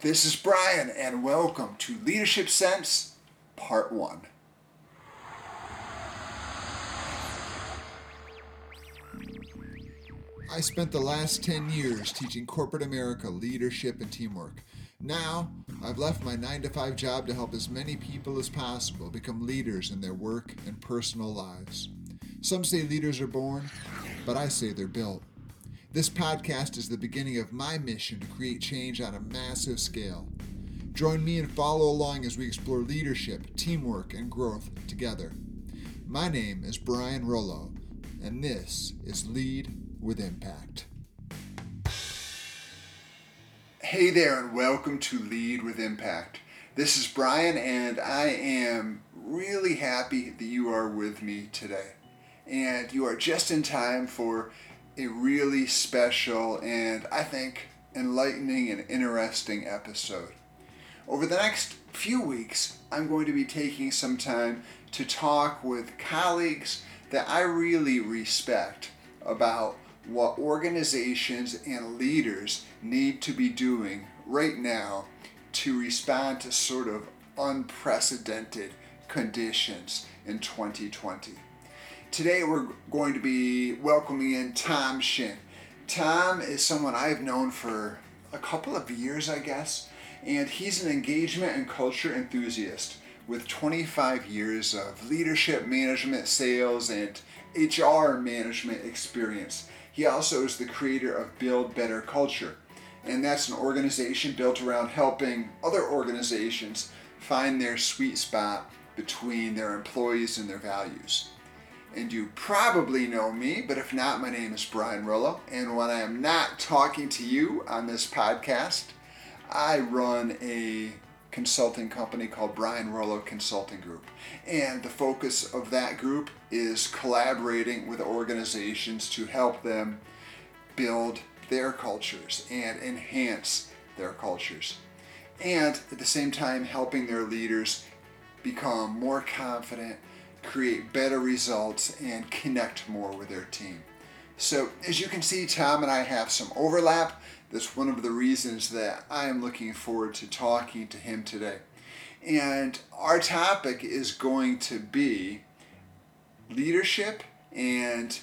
This is Brian, and welcome to Leadership Sense, Part 1. I spent the last 10 years teaching corporate America leadership and teamwork. Now, I've left my 9-to-5 job to help as many people as possible become leaders in their work and personal lives. Some say leaders are born, but I say they're built. This podcast is the beginning of my mission to create change on a massive scale. Join me and follow along as we explore leadership, teamwork, and growth together. My name is Brian Rollo, and this is Lead with Impact. Hey there, and welcome to Lead with Impact. This is Brian, and I am really happy that you are with me today. And you are just in time for a really special and, I think, enlightening and interesting episode. Over the next few weeks, I'm going to be taking some time to talk with colleagues that I really respect about what organizations and leaders need to be doing right now to respond to sort of unprecedented conditions in 2020. Today we're going to be welcoming in Tom Shin. Tom is someone I've known for a couple of years, I guess, and he's an engagement and culture enthusiast with 25 years of leadership, management, sales, and HR management experience. He also is the creator of Build Better Culture, and that's an organization built around helping other organizations find their sweet spot between their employees and their values. And you probably know me, but if not, my name is Brian Rollo, and when I am not talking to you on this podcast, I run a consulting company called Brian Rollo Consulting Group, and the focus of that group is collaborating with organizations to help them build their cultures and enhance their cultures, and at the same time helping their leaders become more confident, create better results, and connect more with their team. So as you can see, Tom and I have some overlap. That's one of the reasons that I am looking forward to talking to him today. And our topic is going to be leadership and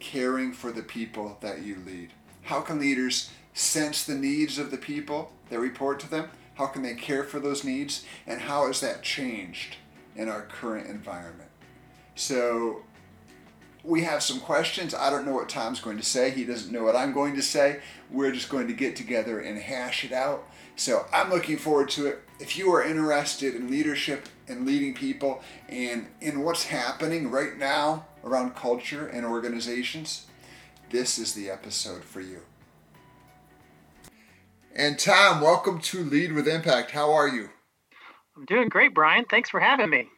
caring for the people that you lead. How can leaders sense the needs of the people that report to them? How can they care for those needs? And how has that changed in our current environment? So we have some questions. I don't know what Tom's going to say. He doesn't know what I'm going to say. We're just going to get together and hash it out. So I'm looking forward to it. If you are interested in leadership and leading people and in what's happening right now around culture and organizations, this is the episode for you. And Tom, welcome to Lead with Impact. How are you? I'm doing great, Brian. Thanks for having me.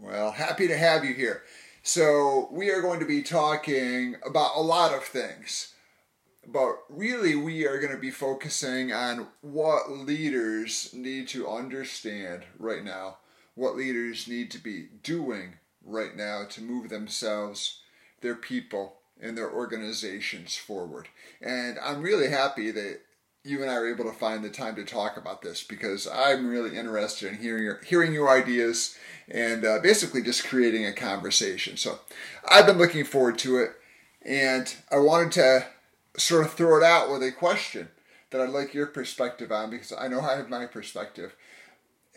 Well, happy to have you here. So we are going to be talking about a lot of things, but really we are going to be focusing on what leaders need to understand right now, what leaders need to be doing right now to move themselves, their people, and their organizations forward. And I'm really happy that you and I are able to find the time to talk about this, because I'm really interested in hearing your ideas and basically just creating a conversation. So I've been looking forward to it, and I wanted to sort of throw it out with a question that I'd like your perspective on, because I know I have my perspective.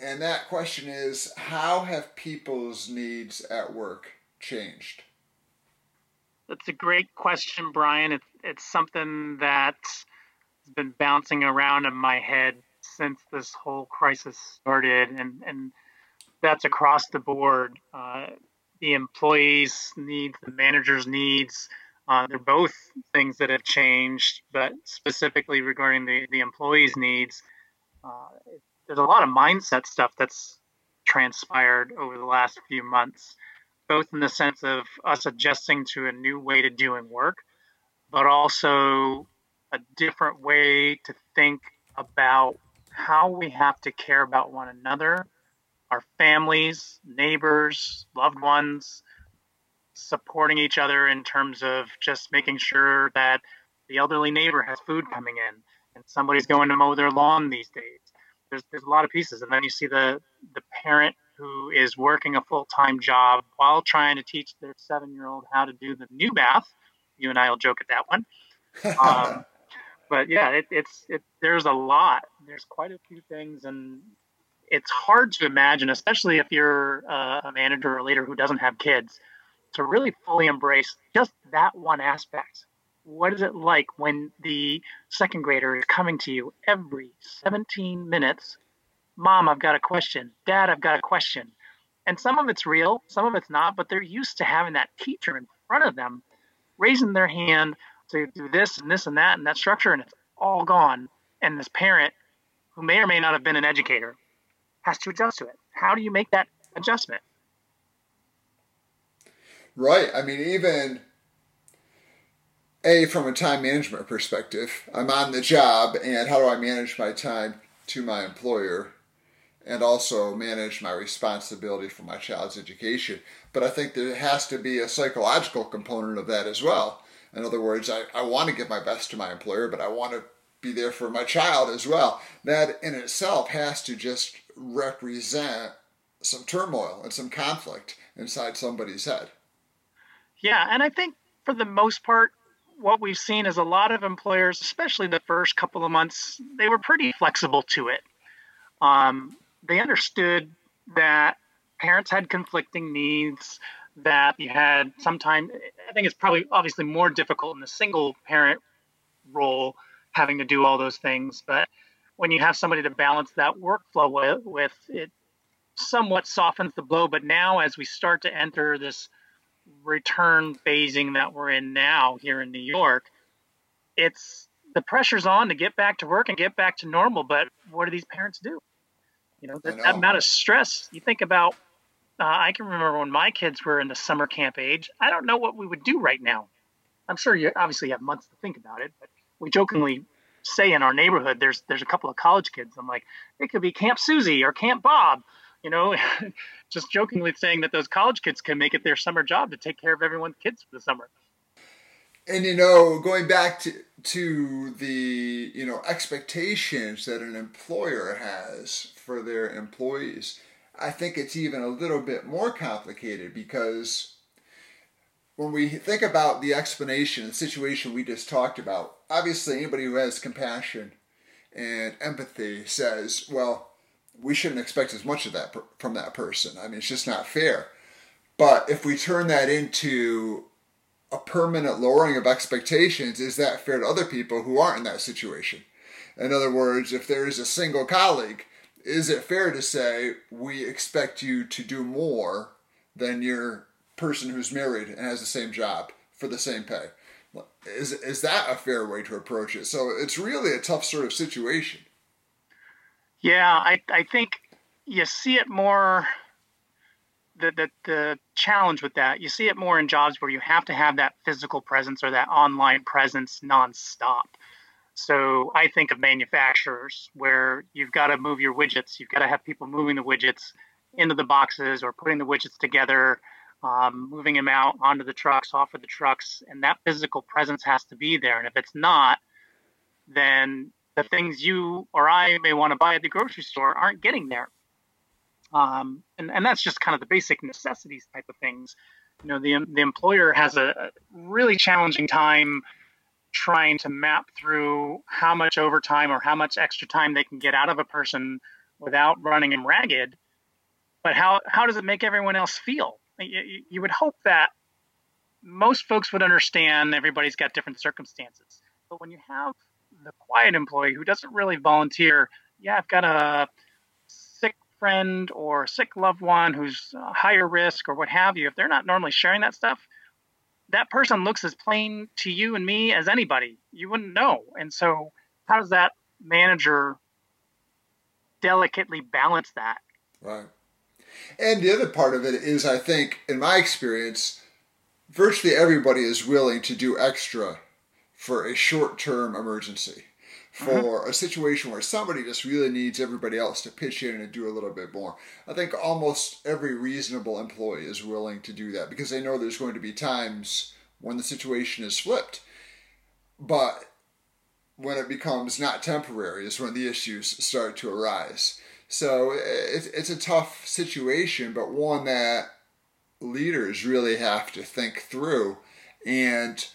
And that question is, how have people's needs at work changed? That's a great question, Brian. It's something that been bouncing around in my head since this whole crisis started, and that's across the board. The employees' needs, the managers' needs, they're both things that have changed, but specifically regarding the employees' needs, there's a lot of mindset stuff that's transpired over the last few months, both in the sense of us adjusting to a new way to doing work, but also a different way to think about how we have to care about one another, our families, neighbors, loved ones, supporting each other in terms of just making sure that the elderly neighbor has food coming in and somebody's going to mow their lawn these days. There's a lot of pieces. And then you see the parent who is working a full-time job while trying to teach their 7-year-old how to do the new math. You and I will joke at that one. But yeah, there's a lot. There's quite a few things, and it's hard to imagine, especially if you're a manager or leader who doesn't have kids, to really fully embrace just that one aspect. What is it like when the second grader is coming to you every 17 minutes? Mom, I've got a question. Dad, I've got a question. And some of it's real, some of it's not, but they're used to having that teacher in front of them, raising their hand to do this and this and that structure, and it's all gone. And this parent, who may or may not have been an educator, has to adjust to it. How do you make that adjustment? Right. I mean, even from a time management perspective, I'm on the job, and how do I manage my time to my employer and also manage my responsibility for my child's education? But I think there has to be a psychological component of that as well. In other words, I want to give my best to my employer, but I want to be there for my child as well. That in itself has to just represent some turmoil and some conflict inside somebody's head. Yeah, and I think for the most part, what we've seen is a lot of employers, especially the first couple of months, they were pretty flexible to it. They understood that parents had conflicting needs, that you had sometimes, I think it's probably obviously more difficult in the single parent role having to do all those things. But when you have somebody to balance that workflow with, it somewhat softens the blow. But now as we start to enter this return phasing that we're in now here in New York, it's the pressure's on to get back to work and get back to normal. But what do these parents do? You know, that amount of stress. You think about, I can remember when my kids were in the summer camp age, I don't know what we would do right now. I'm sure you obviously have months to think about it, but we jokingly say in our neighborhood, there's a couple of college kids. I'm like, it could be Camp Susie or Camp Bob. You know, just jokingly saying that those college kids can make it their summer job to take care of everyone's kids for the summer. And, you know, going back to the, you know, expectations that an employer has for their employees, I think it's even a little bit more complicated, because when we think about the explanation, the situation we just talked about, obviously anybody who has compassion and empathy says, well, we shouldn't expect as much of that from that person. I mean, it's just not fair. But if we turn that into a permanent lowering of expectations, is that fair to other people who aren't in that situation? In other words, if there is a single colleague, is it fair to say we expect you to do more than your person who's married and has the same job for the same pay? Is that a fair way to approach it? So it's really a tough sort of situation. Yeah, I think you see it more, the challenge with that, you see it more in jobs where you have to have that physical presence or that online presence nonstop. So I think of manufacturers where you've got to move your widgets, you've got to have people moving the widgets into the boxes or putting the widgets together, moving them out onto the trucks, off of the trucks, and that physical presence has to be there. And if it's not, then the things you or I may want to buy at the grocery store aren't getting there. And that's just kind of the basic necessities type of things. You know, the employer has a really challenging time trying to map through how much overtime or how much extra time they can get out of a person without running them ragged. But how does it make everyone else feel? You would hope that most folks would understand everybody's got different circumstances. But when you have the quiet employee who doesn't really volunteer, yeah, I've got a sick friend or sick loved one who's higher risk or what have you, if they're not normally sharing that stuff, that person looks as plain to you and me as anybody. You wouldn't know. And so how does that manager delicately balance that? Right. And the other part of it is, I think, in my experience, virtually everybody is willing to do extra for a short-term emergency, for a situation where somebody just really needs everybody else to pitch in and do a little bit more. I think almost every reasonable employee is willing to do that because they know there's going to be times when the situation is flipped. But when it becomes not temporary is when the issues start to arise. So it's a tough situation, but one that leaders really have to think through. And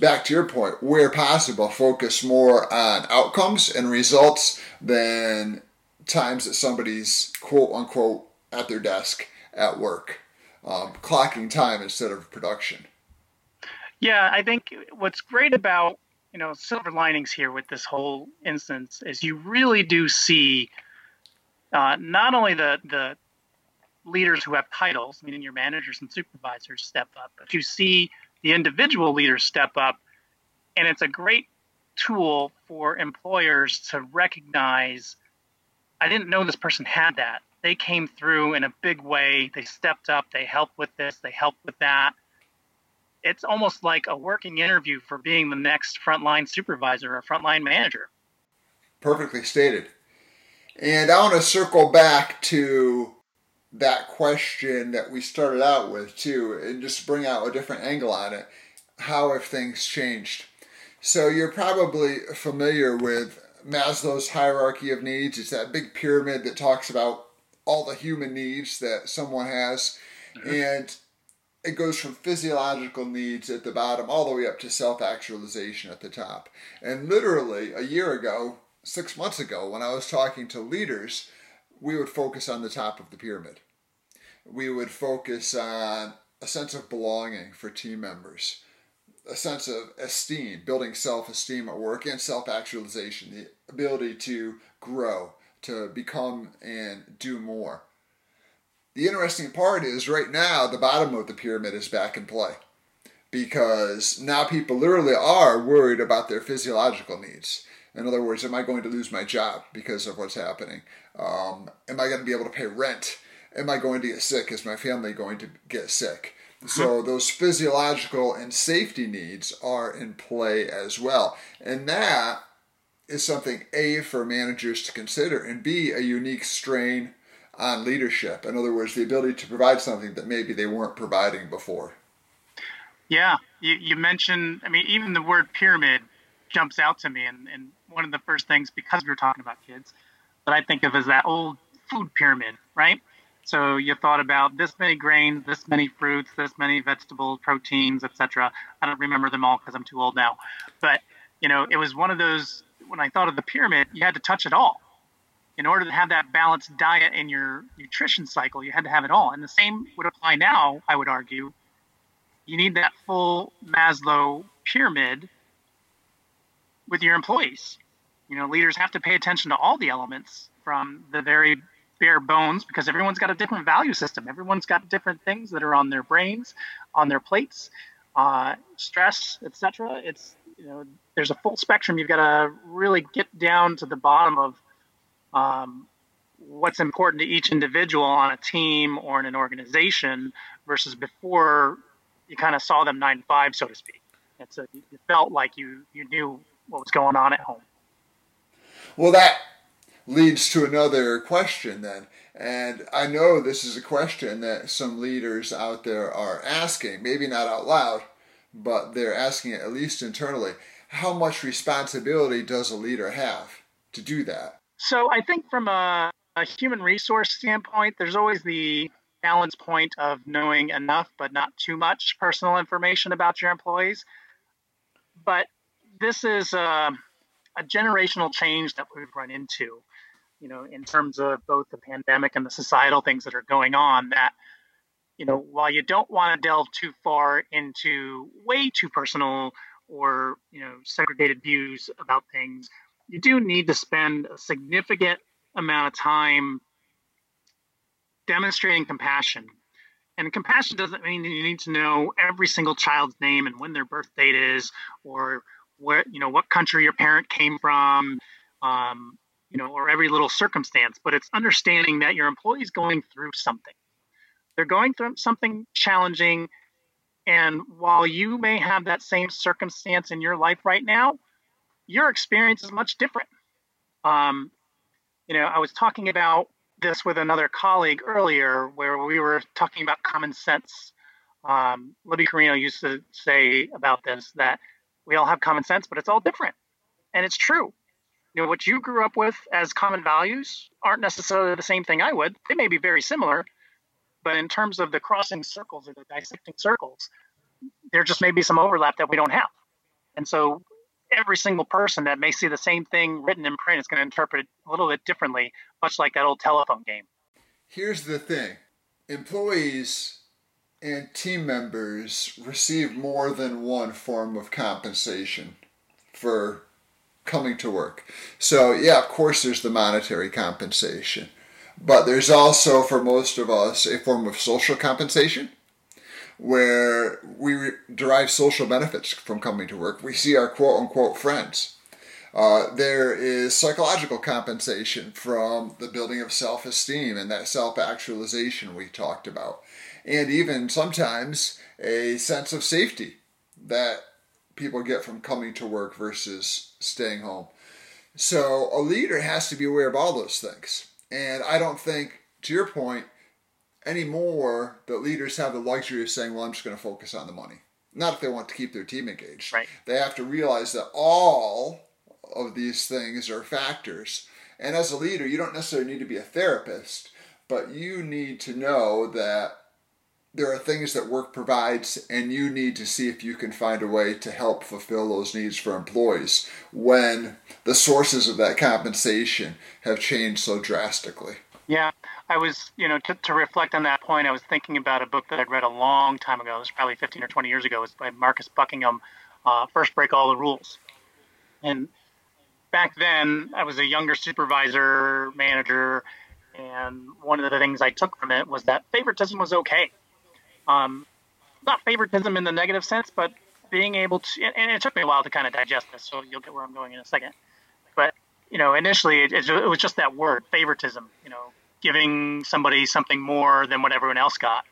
back to your point, where possible, focus more on outcomes and results than times that somebody's quote-unquote at their desk at work, clocking time instead of production. Yeah, I think what's great about, you know, silver linings here with this whole instance is you really do see not only the leaders who have titles, meaning your managers and supervisors, step up, but you see the individual leaders step up, and it's a great tool for employers to recognize, I didn't know this person had that. They came through in a big way. They stepped up. They helped with this. They helped with that. It's almost like a working interview for being the next frontline supervisor or frontline manager. Perfectly stated. And I want to circle back to that question that we started out with too, and just bring out a different angle on it. How have things changed? So you're probably familiar with Maslow's hierarchy of needs. It's that big pyramid that talks about all the human needs that someone has. Mm-hmm. And it goes from physiological needs at the bottom all the way up to self-actualization at the top. And literally a year ago, 6 months ago, when I was talking to leaders, we would focus on the top of the pyramid. We would focus on a sense of belonging for team members, a sense of esteem, building self-esteem at work, and self-actualization, the ability to grow, to become and do more. The interesting part is right now, the bottom of the pyramid is back in play because now people literally are worried about their physiological needs. In other words, am I going to lose my job because of what's happening? Am I going to be able to pay rent? Am I going to get sick? Is my family going to get sick? So those physiological and safety needs are in play as well. And that is something, A, for managers to consider, and B, a unique strain on leadership. In other words, the ability to provide something that maybe they weren't providing before. Yeah, you mentioned, I mean, even the word pyramid jumps out to me. And one of the first things, because we were talking about kids, that I think of is that old food pyramid, right? So you thought about this many grains, this many fruits, this many vegetables, proteins, etc. I don't remember them all because I'm too old now. But, you know, it was one of those, when I thought of the pyramid, you had to touch it all. In order to have that balanced diet in your nutrition cycle, you had to have it all. And the same would apply now, I would argue. You need that full Maslow pyramid with your employees. You know, leaders have to pay attention to all the elements, from the very bare bones, because everyone's got a different value system. Everyone's got different things that are on their brains, on their plates, stress, etc. It's, you know, there's a full spectrum. You've got to really get down to the bottom of what's important to each individual on a team or in an organization, versus before you kind of saw them 9 to 5, so to speak. And so you felt like you knew what was going on at home. Well, that leads to another question then. And I know this is a question that some leaders out there are asking, maybe not out loud, but they're asking it at least internally. How much responsibility does a leader have to do that? So I think from a human resource standpoint, there's always the balance point of knowing enough but not too much personal information about your employees. But this is a generational change that we've run into, you know, in terms of both the pandemic and the societal things that are going on, that, you know, while you don't want to delve too far into way too personal or, you know, segregated views about things, you do need to spend a significant amount of time demonstrating compassion. And compassion doesn't mean you need to know every single child's name and when their birth date is, or where, you know, what country your parent came from, you know, or every little circumstance. But it's understanding that your employee's going through something. They're going through something challenging. And while you may have that same circumstance in your life right now, your experience is much different. You know, I was talking about this with another colleague earlier, where we were talking about common sense. Libby Carino used to say about this, that we all have common sense, but it's all different. And it's true. You know, what you grew up with as common values aren't necessarily the same thing I would. They may be very similar, but in terms of the crossing circles or the dissecting circles, there just may be some overlap that we don't have. And so every single person that may see the same thing written in print is going to interpret it a little bit differently, much like that old telephone game. Here's the thing. Employees and team members receive more than one form of compensation for coming to work. So yeah, of course there's the monetary compensation, but there's also, for most of us, a form of social compensation where we derive social benefits from coming to work. We see our quote-unquote friends. There is psychological compensation from the building of self-esteem and that self-actualization we talked about. And even sometimes a sense of safety that people get from coming to work versus staying home. So a leader has to be aware of all those things. And I don't think, to your point, anymore that leaders have the luxury of saying, well, I'm just going to focus on the money. Not if they want to keep their team engaged. Right. They have to realize that all of these things are factors. And as a leader, you don't necessarily need to be a therapist, but you need to know that there are things that work provides, and you need to see if you can find a way to help fulfill those needs for employees when the sources of that compensation have changed so drastically. Yeah, I was, to reflect on that point, I was thinking about a book that I'd read a long time ago. It was probably 15 or 20 years ago. It was by Marcus Buckingham, First Break All the Rules. And back then, I was a younger supervisor, manager, and one of the things I took from it was that favoritism was okay. Not favoritism in the negative sense, but being able to, and it took me a while to kind of digest this, so you'll get where I'm going in a second. But, initially it was just that word, favoritism, giving somebody something more than what everyone else got.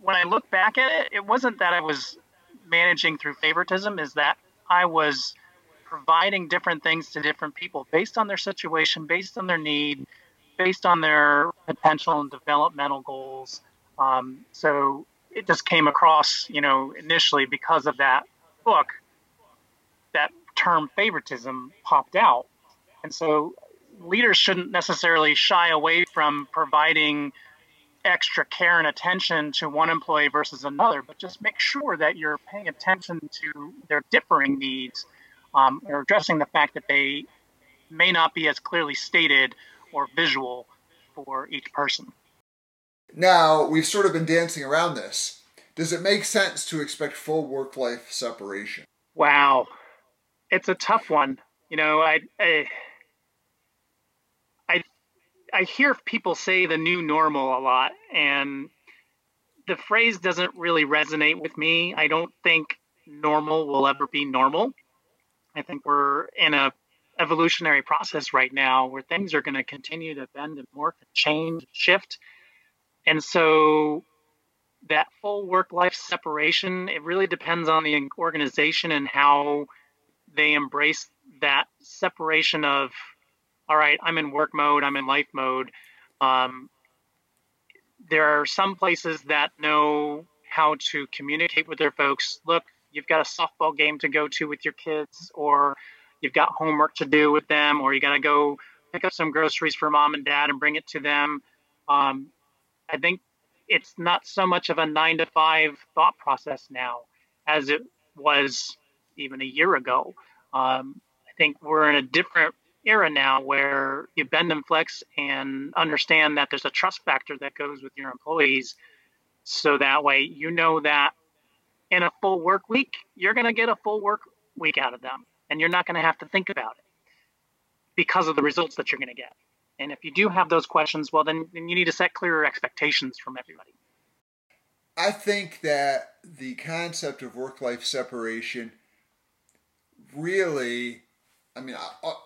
When I look back at it, it wasn't that I was managing through favoritism, is that I was providing different things to different people based on their situation, based on their need, based on their potential and developmental goals. So it just came across, initially because of that book, that term favoritism popped out. And so leaders shouldn't necessarily shy away from providing extra care and attention to one employee versus another, but just make sure that you're paying attention to their differing needs, or addressing the fact that they may not be as clearly stated or visual for each person. Now, we've sort of been dancing around this. Does it make sense to expect full work-life separation? Wow. It's a tough one. I hear people say the new normal a lot, and the phrase doesn't really resonate with me. I don't think normal will ever be normal. I think we're in an evolutionary process right now where things are going to continue to bend and morph and change and shift. And so that full work-life separation, it really depends on the organization and how they embrace that separation of, all right, I'm in work mode, I'm in life mode. There are some places that know how to communicate with their folks. Look, you've got a softball game to go to with your kids, or you've got homework to do with them, or you got to go pick up some groceries for mom and dad and bring it to them. I think it's not so much of a 9-to-5 thought process now as it was even a year ago. I think we're in a different era now where you bend and flex and understand that there's a trust factor that goes with your employees. So that way, that in a full work week, you're going to get a full work week out of them, and you're not going to have to think about it because of the results that you're going to get. And if you do have those questions, well, then you need to set clearer expectations from everybody. I think that the concept of work-life separation really,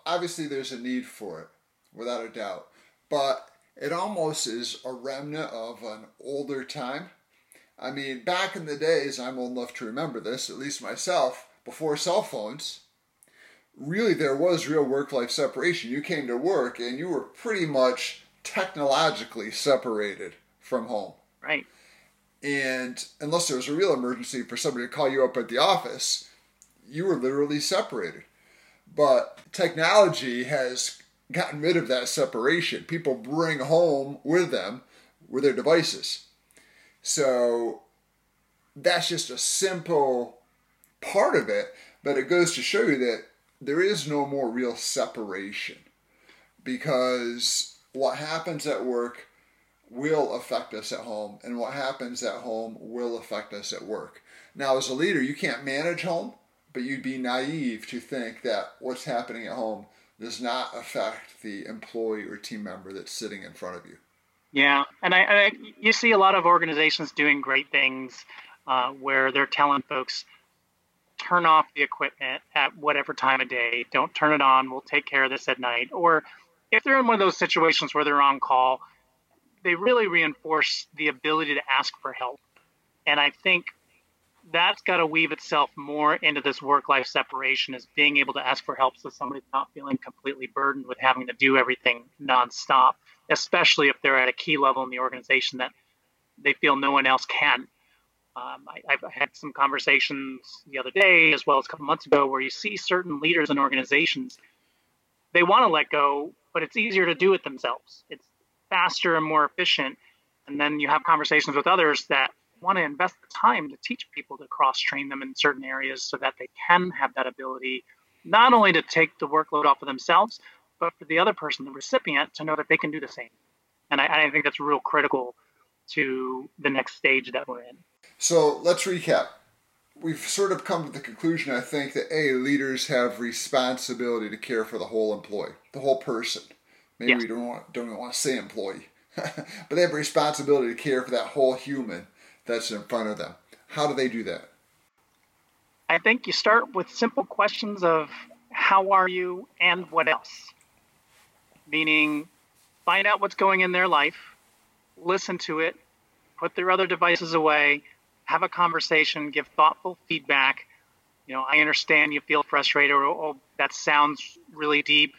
obviously there's a need for it, without a doubt. But it almost is a remnant of an older time. Back in the days, I'm old enough to remember this, at least myself, before cell phones, really there was real work-life separation. You came to work and you were pretty much technologically separated from home. Right. And unless there was a real emergency for somebody to call you up at the office, you were literally separated. But technology has gotten rid of that separation. People bring home with them with their devices. So that's just a simple part of it, but it goes to show you that there is no more real separation, because what happens at work will affect us at home, and what happens at home will affect us at work. Now, as a leader, you can't manage home, but you'd be naive to think that what's happening at home does not affect the employee or team member that's sitting in front of you. Yeah, and you see a lot of organizations doing great things where they're telling folks, turn off the equipment at whatever time of day. Don't turn it on. We'll take care of this at night. Or if they're in one of those situations where they're on call, they really reinforce the ability to ask for help. And I think that's got to weave itself more into this work-life separation, is being able to ask for help so somebody's not feeling completely burdened with having to do everything nonstop, especially if they're at a key level in the organization that they feel no one else can. I've had some conversations the other day, as well as a couple months ago, where you see certain leaders in organizations, they want to let go, but it's easier to do it themselves. It's faster and more efficient. And then you have conversations with others that want to invest the time to teach people to cross-train them in certain areas so that they can have that ability, not only to take the workload off of themselves, but for the other person, the recipient, to know that they can do the same. And I think that's real critical to the next stage that we're in. So let's recap. We've sort of come to the conclusion, I think, that A, leaders have responsibility to care for the whole employee, the whole person. Maybe yes. We don't want to say employee, but they have a responsibility to care for that whole human that's in front of them. How do they do that? I think you start with simple questions of how are you and what else? Meaning, find out what's going in their life, listen to it, put their other devices away, have a conversation, give thoughtful feedback. You know, I understand you feel frustrated, or, oh, that sounds really deep.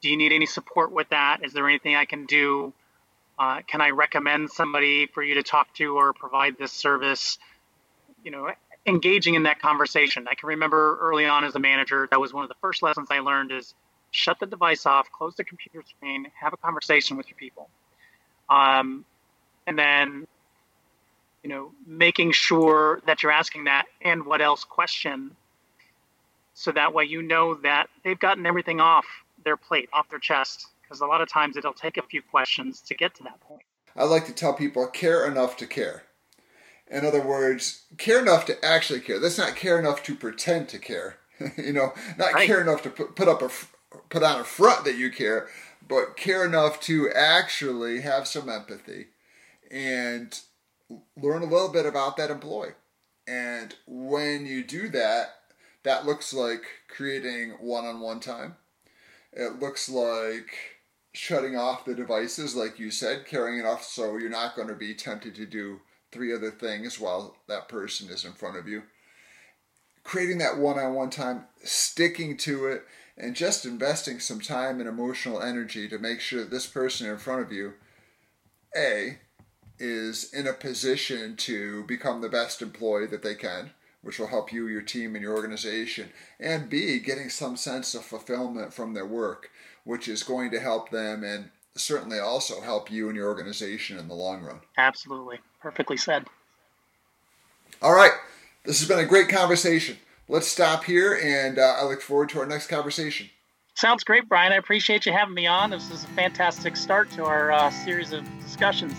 Do you need any support with that? Is there anything I can do? Can I recommend somebody for you to talk to or provide this service? You know, engaging in that conversation. I can remember early on as a manager, that was one of the first lessons I learned is shut the device off, close the computer screen, have a conversation with your people. And then, you know, making sure that you're asking that and what else question. So that way, you know that they've gotten everything off their plate, off their chest, because a lot of times it'll take a few questions to get to that point. I like to tell people, care enough to care. In other words, care enough to actually care. That's not care enough to pretend to care. You know, not right. Care enough to put on a front that you care, but care enough to actually have some empathy and learn a little bit about that employee. And when you do that, that looks like creating one-on-one time. It looks like shutting off the devices, like you said, carrying it off so you're not going to be tempted to do three other things while that person is in front of you. Creating that one-on-one time, sticking to it, and just investing some time and emotional energy to make sure that this person in front of you, A, is in a position to become the best employee that they can, which will help you, your team, and your organization, and B, getting some sense of fulfillment from their work, which is going to help them and certainly also help you and your organization in the long run. Absolutely. Perfectly said. All right. This has been a great conversation. Let's stop here, and I look forward to our next conversation. Sounds great, Brian. I appreciate you having me on. This is a fantastic start to our series of discussions.